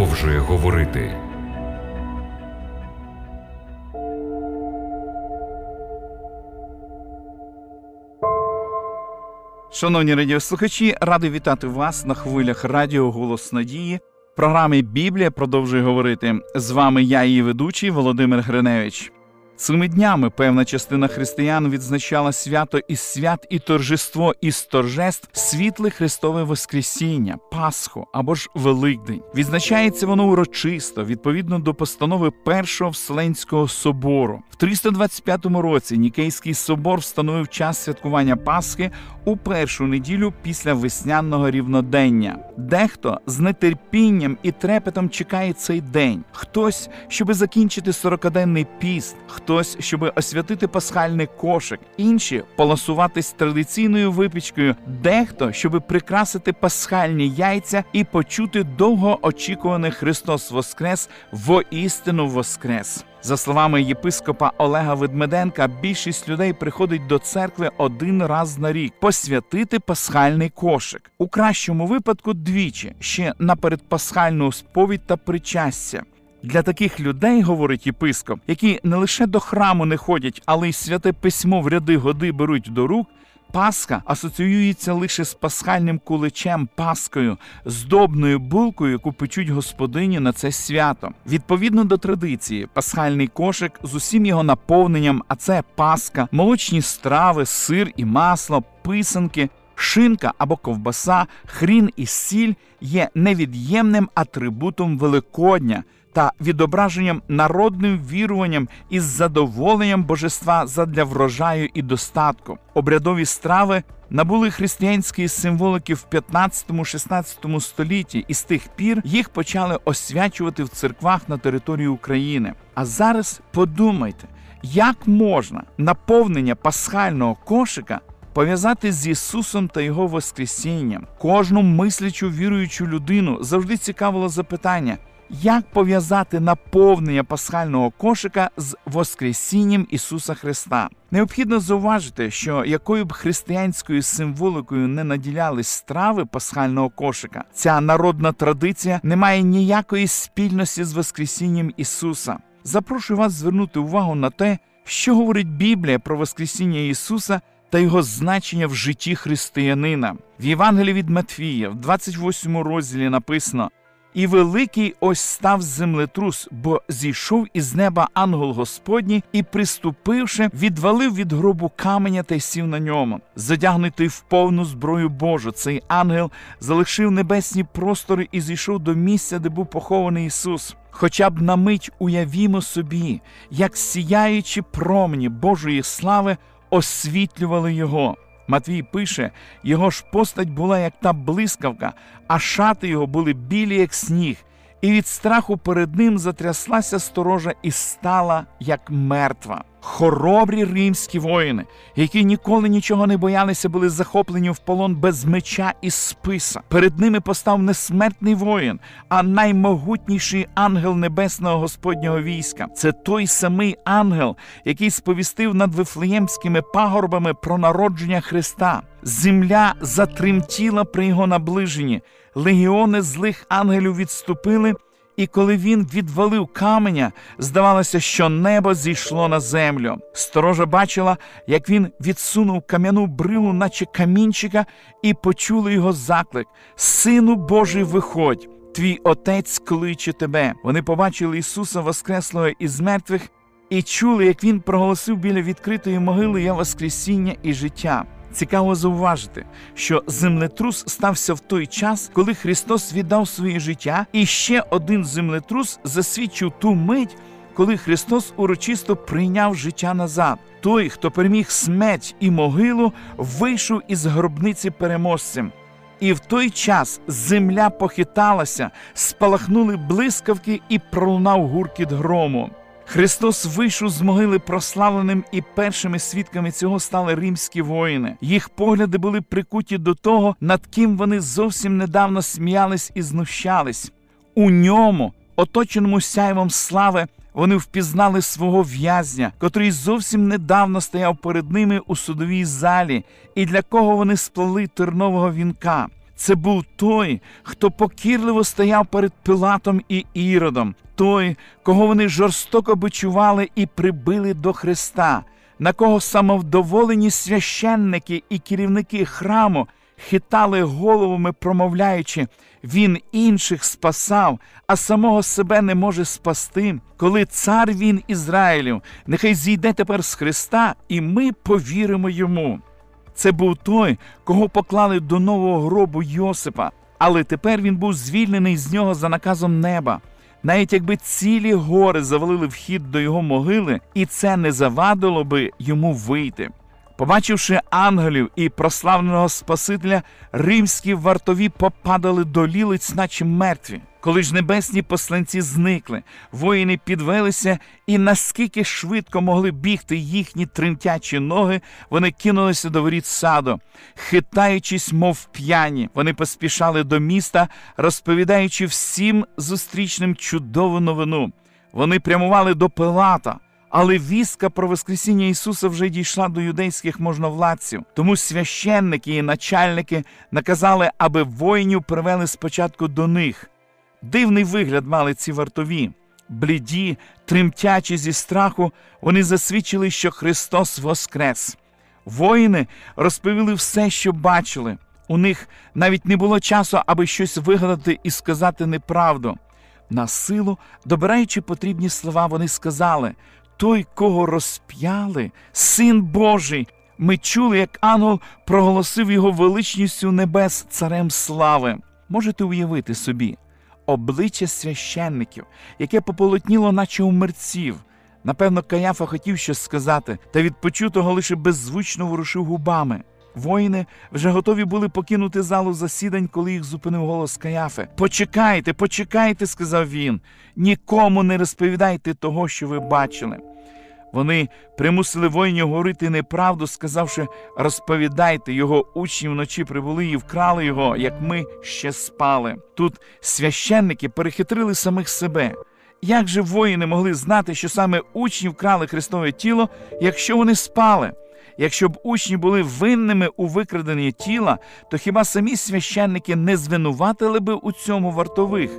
Продовжує говорити. Шановні радіослухачі, радий вітати вас на хвилях радіо «Голос Надії» в програмі «Біблія. Продовжує говорити». З вами я, її ведучий Володимир Гриневич. Цими днями певна частина християн відзначала свято із свят і торжество із торжеств, світле Христове Воскресіння, Пасху або ж Великдень. Відзначається воно урочисто, відповідно до постанови Першого Вселенського Собору. В 325 році Нікейський собор встановив час святкування Пасхи у першу неділю після весняного рівнодення. Дехто з нетерпінням і трепетом чекає цей день. Хтось, щоби закінчити 40-денний піст, хтось, щоби освятити пасхальний кошик, інші – поласуватись традиційною випічкою, дехто, щоби прикрасити пасхальні яйця і почути довгоочікуваний «Христос воскрес, воістину воскрес». За словами єпископа Олега Ведмеденка, більшість людей приходить до церкви один раз на рік посвятити пасхальний кошик. У кращому випадку двічі, ще наперед пасхальну сповідь та причастя. Для таких людей, говорить єпископ, які не лише до храму не ходять, але й святе письмо в ряди годи беруть до рук, Пасха асоціюється лише з пасхальним куличем, паскою, здобною булкою, яку печуть господині на це свято. Відповідно до традиції, пасхальний кошик з усім його наповненням, а це паска, молочні страви, сир і масло, писанки, шинка або ковбаса, хрін і сіль є невід'ємним атрибутом Великодня та відображенням народним віруванням із задоволенням божества задля врожаю і достатку. Обрядові страви набули християнської символіки в 15-16 столітті, і з тих пір їх почали освячувати в церквах на території України. А зараз подумайте, як можна наповнення пасхального кошика пов'язати з Ісусом та Його Воскресінням? Кожну мислячу, віруючу людину завжди цікавило запитання – як пов'язати наповнення пасхального кошика з Воскресінням Ісуса Христа? Необхідно зауважити, що якою б християнською символикою не наділяли страви пасхального кошика, ця народна традиція не має ніякої спільності з Воскресінням Ісуса. Запрошую вас звернути увагу на те, що говорить Біблія про Воскресіння Ісуса та його значення в житті християнина. В Євангелії від Матвія, в 28 розділі написано: «І великий ось став землетрус, бо зійшов із неба ангел Господній, і, приступивши, відвалив від гробу каменя та й сів на ньому. Задягнутий в повну зброю Божу, цей ангел залишив небесні простори і зійшов до місця, де був похований Ісус». Хоча б на мить уявімо собі, як сіяючі промені Божої слави освітлювали Його. Матвій пише, його ж постать була, як та блискавка, а шати його були білі, як сніг, і від страху перед ним затряслася сторожа і стала, як мертва. Хоробрі римські воїни, які ніколи нічого не боялися, були захоплені в полон без меча і списа. Перед ними постав не смертний воїн, а наймогутніший ангел небесного Господнього війська. Це той самий ангел, який сповістив над Вифлеємськими пагорбами про народження Христа. Земля затремтіла при його наближенні, легіони злих ангелів відступили, і коли він відвалив каменя, здавалося, що небо зійшло на землю. Сторожа бачила, як він відсунув кам'яну брилу, наче камінчика, і почула його заклик: «Сину Божий, виходь! Твій Отець кличе тебе!» Вони побачили Ісуса, воскреслого із мертвих, і чули, як він проголосив біля відкритої могили: «Я воскресіння і життя». Цікаво зауважити, що землетрус стався в той час, коли Христос віддав своє життя, і ще один землетрус засвідчив ту мить, коли Христос урочисто прийняв життя назад. Той, хто переміг смерть і могилу, вийшов із гробниці переможцем. І в той час земля похиталася, спалахнули блискавки і пролунав гуркіт грому. Христос вийшов з могили прославленим, і першими свідками цього стали римські воїни. Їх погляди були прикуті до того, над ким вони зовсім недавно сміялись і знущались. У ньому, оточеному сяйвом слави, вони впізнали свого в'язня, котрий зовсім недавно стояв перед ними у судовій залі, і для кого вони сплели тернового вінка. Це був той, хто покірливо стояв перед Пилатом і Іродом, той, кого вони жорстоко бичували і прибили до хреста, на кого самовдоволені священники і керівники храму хитали головами, промовляючи: «Він інших спасав, а самого себе не може спасти. Коли цар він Ізраїлів, нехай зійде тепер з хреста, і ми повіримо йому». Це був той, кого поклали до нового гробу Йосипа, але тепер він був звільнений з нього за наказом неба. Навіть якби цілі гори завалили вхід до його могили, і це не завадило би йому вийти. Побачивши ангелів і прославленого Спасителя, римські вартові попадали до лілиць, наче мертві. Коли ж небесні посланці зникли, воїни підвелися, і наскільки швидко могли бігти їхні тремтячі ноги, вони кинулися до воріт саду. Хитаючись, мов п'яні, вони поспішали до міста, розповідаючи всім зустрічним чудову новину. Вони прямували до Пилата. Але вістка про Воскресіння Ісуса вже дійшла до юдейських можновладців. Тому священники і начальники наказали, аби воїнів привели спочатку до них. Дивний вигляд мали ці вартові. Бліді, тремтячі зі страху, вони засвідчили, що Христос воскрес. Воїни розповіли все, що бачили. У них навіть не було часу, аби щось вигадати і сказати неправду. На силу, добираючи потрібні слова, вони сказали: «Той, кого розп'яли, Син Божий!» Ми чули, як ангел проголосив його величністю небес царем слави. Можете уявити собі обличчя священників, яке пополотніло, наче у мерців. Напевно, Каяфа хотів щось сказати, та від почутого лише беззвучно ворушив губами. Воїни вже готові були покинути залу засідань, коли їх зупинив голос Каяфи. «Почекайте, почекайте!» – сказав він. «Нікому не розповідайте того, що ви бачили». Вони примусили воїнів говорити неправду, сказавши: «Розповідайте, його учні вночі прибули і вкрали його, як ми ще спали». Тут священники перехитрили самих себе. Як же воїни могли знати, що саме учні вкрали Христове тіло, якщо вони спали? Якщо б учні були винними у викраденні тіла, то хіба самі священники не звинуватили би у цьому вартових?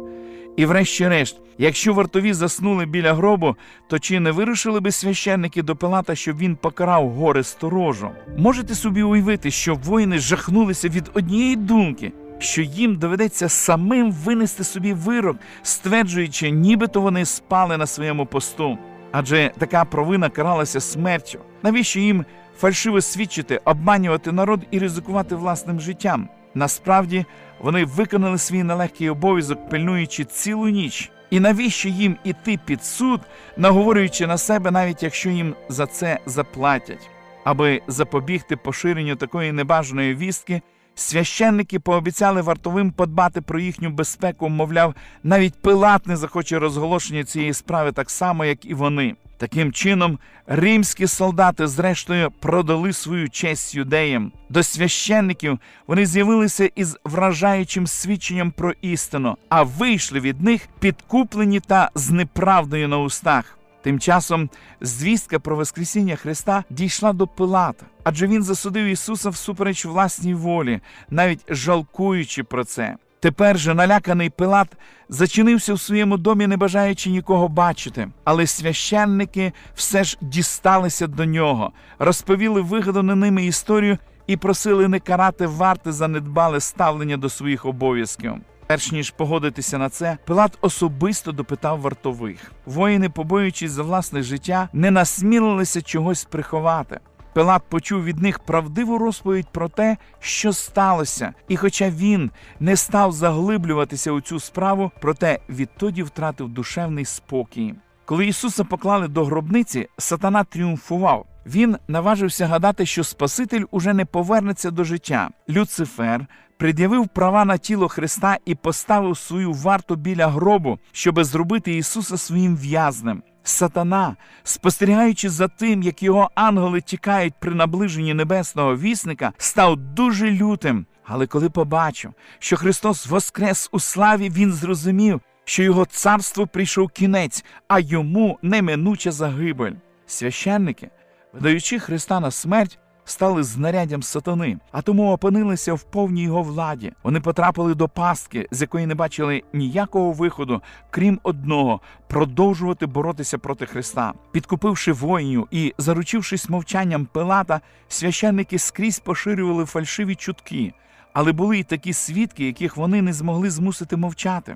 І врешті-решт, якщо вартові заснули біля гробу, то чи не вирушили би священники до Пилата, щоб він покарав горе сторожу? Можете собі уявити, що воїни жахнулися від однієї думки, що їм доведеться самим винести собі вирок, стверджуючи, нібито вони спали на своєму посту. Адже така провина каралася смертю. Навіщо їм фальшиво свідчити, обманювати народ і ризикувати власним життям? Насправді, вони виконали свій нелегкий обов'язок, пильнуючи цілу ніч. І навіщо їм іти під суд, наговорюючи на себе, навіть якщо їм за це заплатять? Аби запобігти поширенню такої небажаної вістки, священники пообіцяли вартовим подбати про їхню безпеку, мовляв, навіть Пилат не захоче розголошення цієї справи так само, як і вони. Таким чином, римські солдати, зрештою, продали свою честь юдеям. До священників вони з'явилися із вражаючим свідченням про істину, а вийшли від них підкуплені та з неправдою на устах. Тим часом звістка про Воскресіння Христа дійшла до Пилата, адже він засудив Ісуса всупереч власній волі, навіть жалкуючи про це. Тепер же наляканий Пилат зачинився в своєму домі, не бажаючи нікого бачити. Але священники все ж дісталися до нього, розповіли вигадану ними історію і просили не карати варти за недбале ставлення до своїх обов'язків. Перш ніж погодитися на це, Пилат особисто допитав вартових. Воїни, побоюючись за власне життя, не насмілилися чогось приховати. Пилат почув від них правдиву розповідь про те, що сталося, і хоча він не став заглиблюватися у цю справу, проте відтоді втратив душевний спокій. Коли Ісуса поклали до гробниці, сатана тріумфував. Він наважився гадати, що Спаситель уже не повернеться до життя. Люцифер пред'явив права на тіло Христа і поставив свою варту біля гробу, щоб зробити Ісуса своїм в'язнем. Сатана, спостерігаючи за тим, як його ангели тікають при наближенні небесного вісника, став дуже лютим. Але коли побачив, що Христос воскрес у славі, він зрозумів, що його царству прийшов кінець, а йому неминуча загибель. Священники, видаючи Христа на смерть, стали знаряддям сатани, а тому опинилися в повній його владі. Вони потрапили до пастки, з якої не бачили ніякого виходу, крім одного – продовжувати боротися проти Христа. Підкупивши воїнів і заручившись мовчанням Пилата, священники скрізь поширювали фальшиві чутки. Але були й такі свідки, яких вони не змогли змусити мовчати.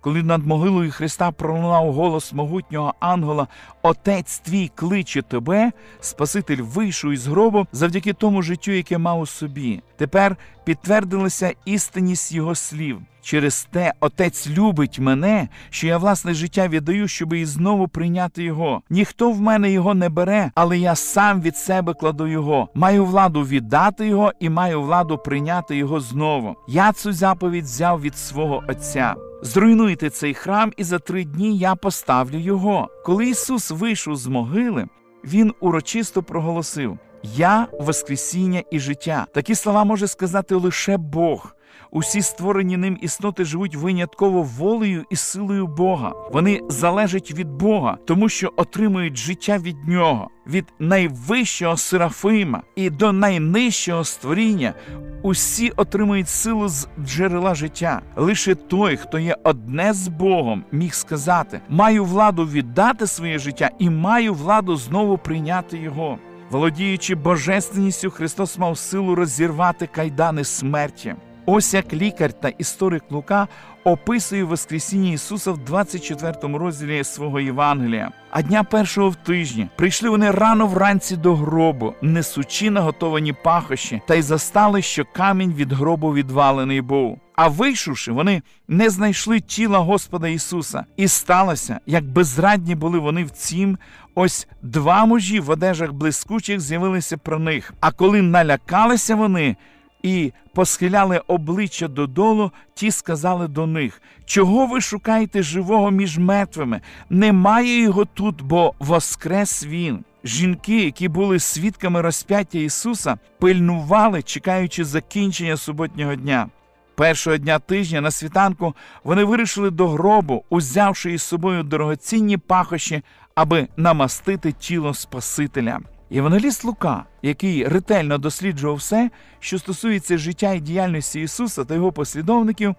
Коли над могилою Христа пролунав голос могутнього ангела «Отець твій кличе тебе», Спаситель вийшов із гробу завдяки тому життю, яке мав у собі. Тепер підтвердилася істинність його слів. Через те Отець любить мене, що я власне життя віддаю, щоб і знову прийняти його. Ніхто в мене його не бере, але я сам від себе кладу його. Маю владу віддати його і маю владу прийняти його знову. Я цю заповідь взяв від свого Отця. Зруйнуйте цей храм, і за 3 дні я поставлю його. Коли Ісус вийшов з могили, Він урочисто проголосив: «Я – воскресіння і життя». Такі слова може сказати лише Бог. Усі створені Ним істоти живуть винятково волею і силою Бога. Вони залежать від Бога, тому що отримують життя від Нього. Від найвищого Серафима і до найнижчого створіння усі отримують силу з джерела життя. Лише той, хто є одне з Богом, міг сказати: «Маю владу віддати своє життя і маю владу знову прийняти його». Володіючи божественністю, Христос мав силу розірвати кайдани смерті. Ось як лікар та історик Лука описує воскресіння Ісуса в 24 розділі свого Євангелія. «А дня першого в тижні прийшли вони рано вранці до гробу, несучи наготовані пахощі, та й застали, що камінь від гробу відвалений був. А вийшовши, вони не знайшли тіла Господа Ісуса. І сталося, як безрадні були вони втім, ось 2 мужі в одежах блискучих з'явилися про них. А коли налякалися вони і посхиляли обличчя додолу, ті сказали до них: «Чого ви шукаєте живого між мертвими? Немає його тут, бо воскрес він». Жінки, які були свідками розп'яття Ісуса, пильнували, чекаючи закінчення суботнього дня. Першого дня тижня на світанку вони вирішили до гробу, узявши із собою дорогоцінні пахощі, аби намастити тіло Спасителя. Євангеліст Лука, який ретельно досліджував все, що стосується життя і діяльності Ісуса та його послідовників,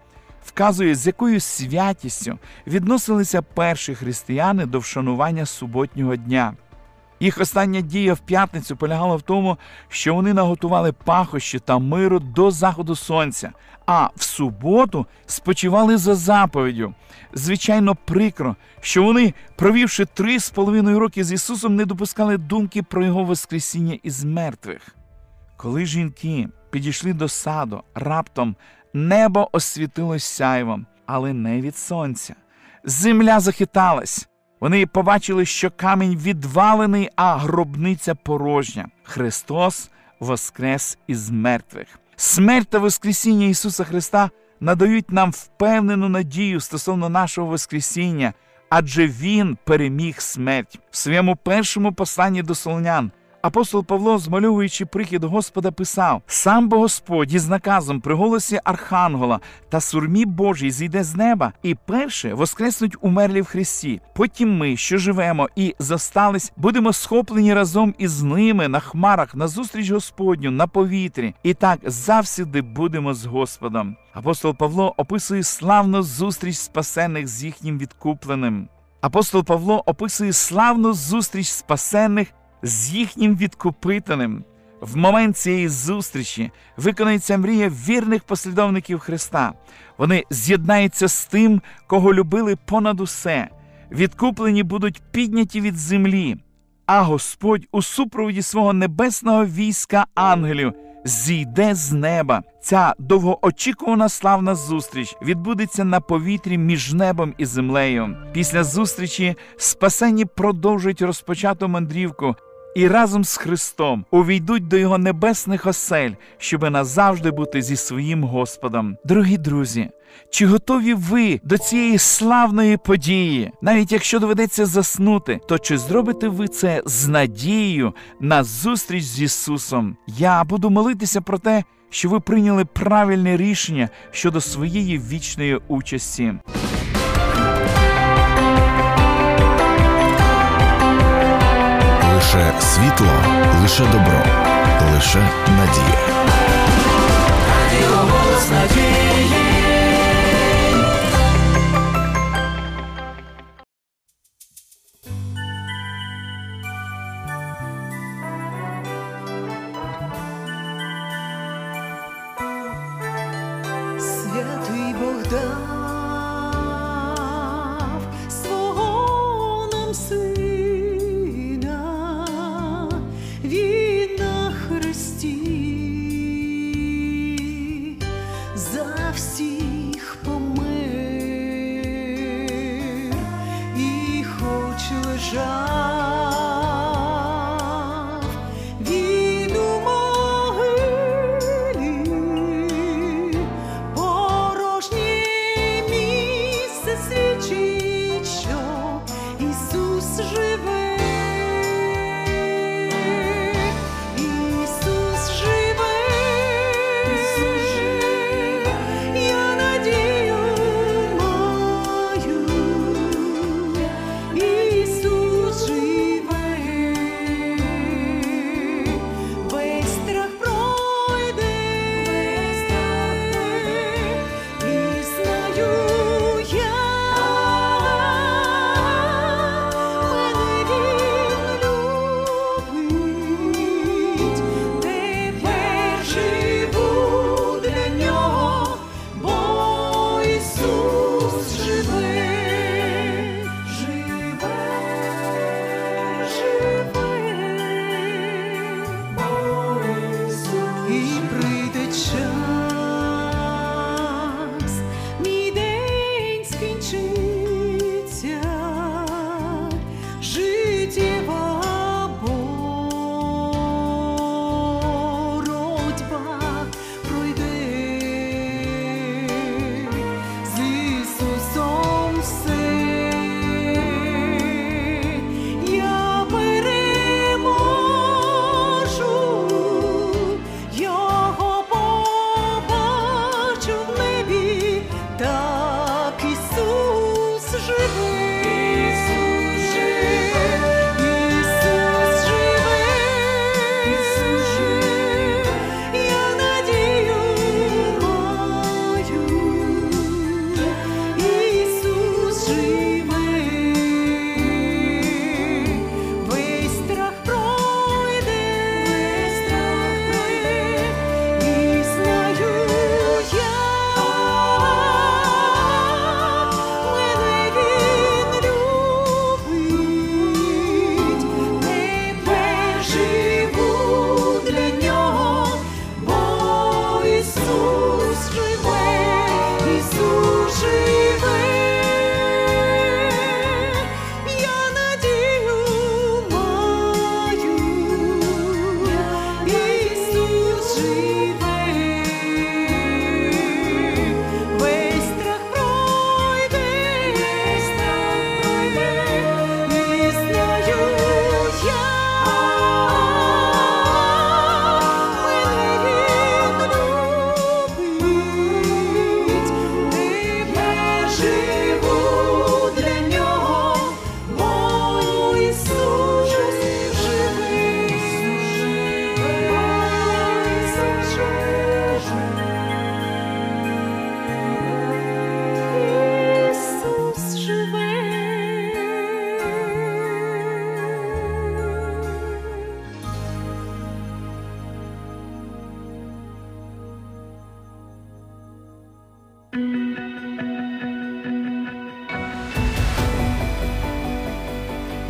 вказує, з якою святістю відносилися перші християни до вшанування суботнього дня. Їх остання дія в п'ятницю полягала в тому, що вони наготували пахощі та миру до заходу сонця, а в суботу спочивали за заповіддю. Звичайно, прикро, що вони, провівши 3,5 роки з Ісусом, не допускали думки про Його воскресіння із мертвих. Коли жінки підійшли до саду, раптом небо освітилось сяйвом, але не від сонця. Земля захиталась. Вони побачили, що камінь відвалений, а гробниця порожня. Христос воскрес із мертвих. Смерть та воскресіння Ісуса Христа надають нам впевнену надію стосовно нашого воскресіння, адже Він переміг смерть. В своєму першому посланні до Солонян апостол Павло, змальовуючи прихід Господа, писав: «Сам бо Господь із наказом при голосі Архангела та сурмі Божій зійде з неба, і перше воскреснуть умерлі в Христі. Потім ми, що живемо і зостались, будемо схоплені разом із ними на хмарах назустріч Господню на повітрі, і так завсіди будемо з Господом». Апостол Павло описує славну зустріч спасених з їхнім відкупленим. В момент цієї зустрічі виконається мрія вірних послідовників Христа. Вони з'єднаються з тим, кого любили понад усе. Відкуплені будуть підняті від землі, а Господь у супроводі свого небесного війська ангелів зійде з неба. Ця довгоочікувана славна зустріч відбудеться на повітрі між небом і землею. Після зустрічі спасені продовжують розпочату мандрівку і разом з Христом увійдуть до Його небесних осель, щоби назавжди бути зі своїм Господом. Дорогі друзі, чи готові ви до цієї славної події? Навіть якщо доведеться заснути, то чи зробите ви це з надією на зустріч з Ісусом? Я буду молитися про те, що ви прийняли правильне рішення щодо своєї вічної участі. Лише світло, лише добро. Лише надія. Голос надії.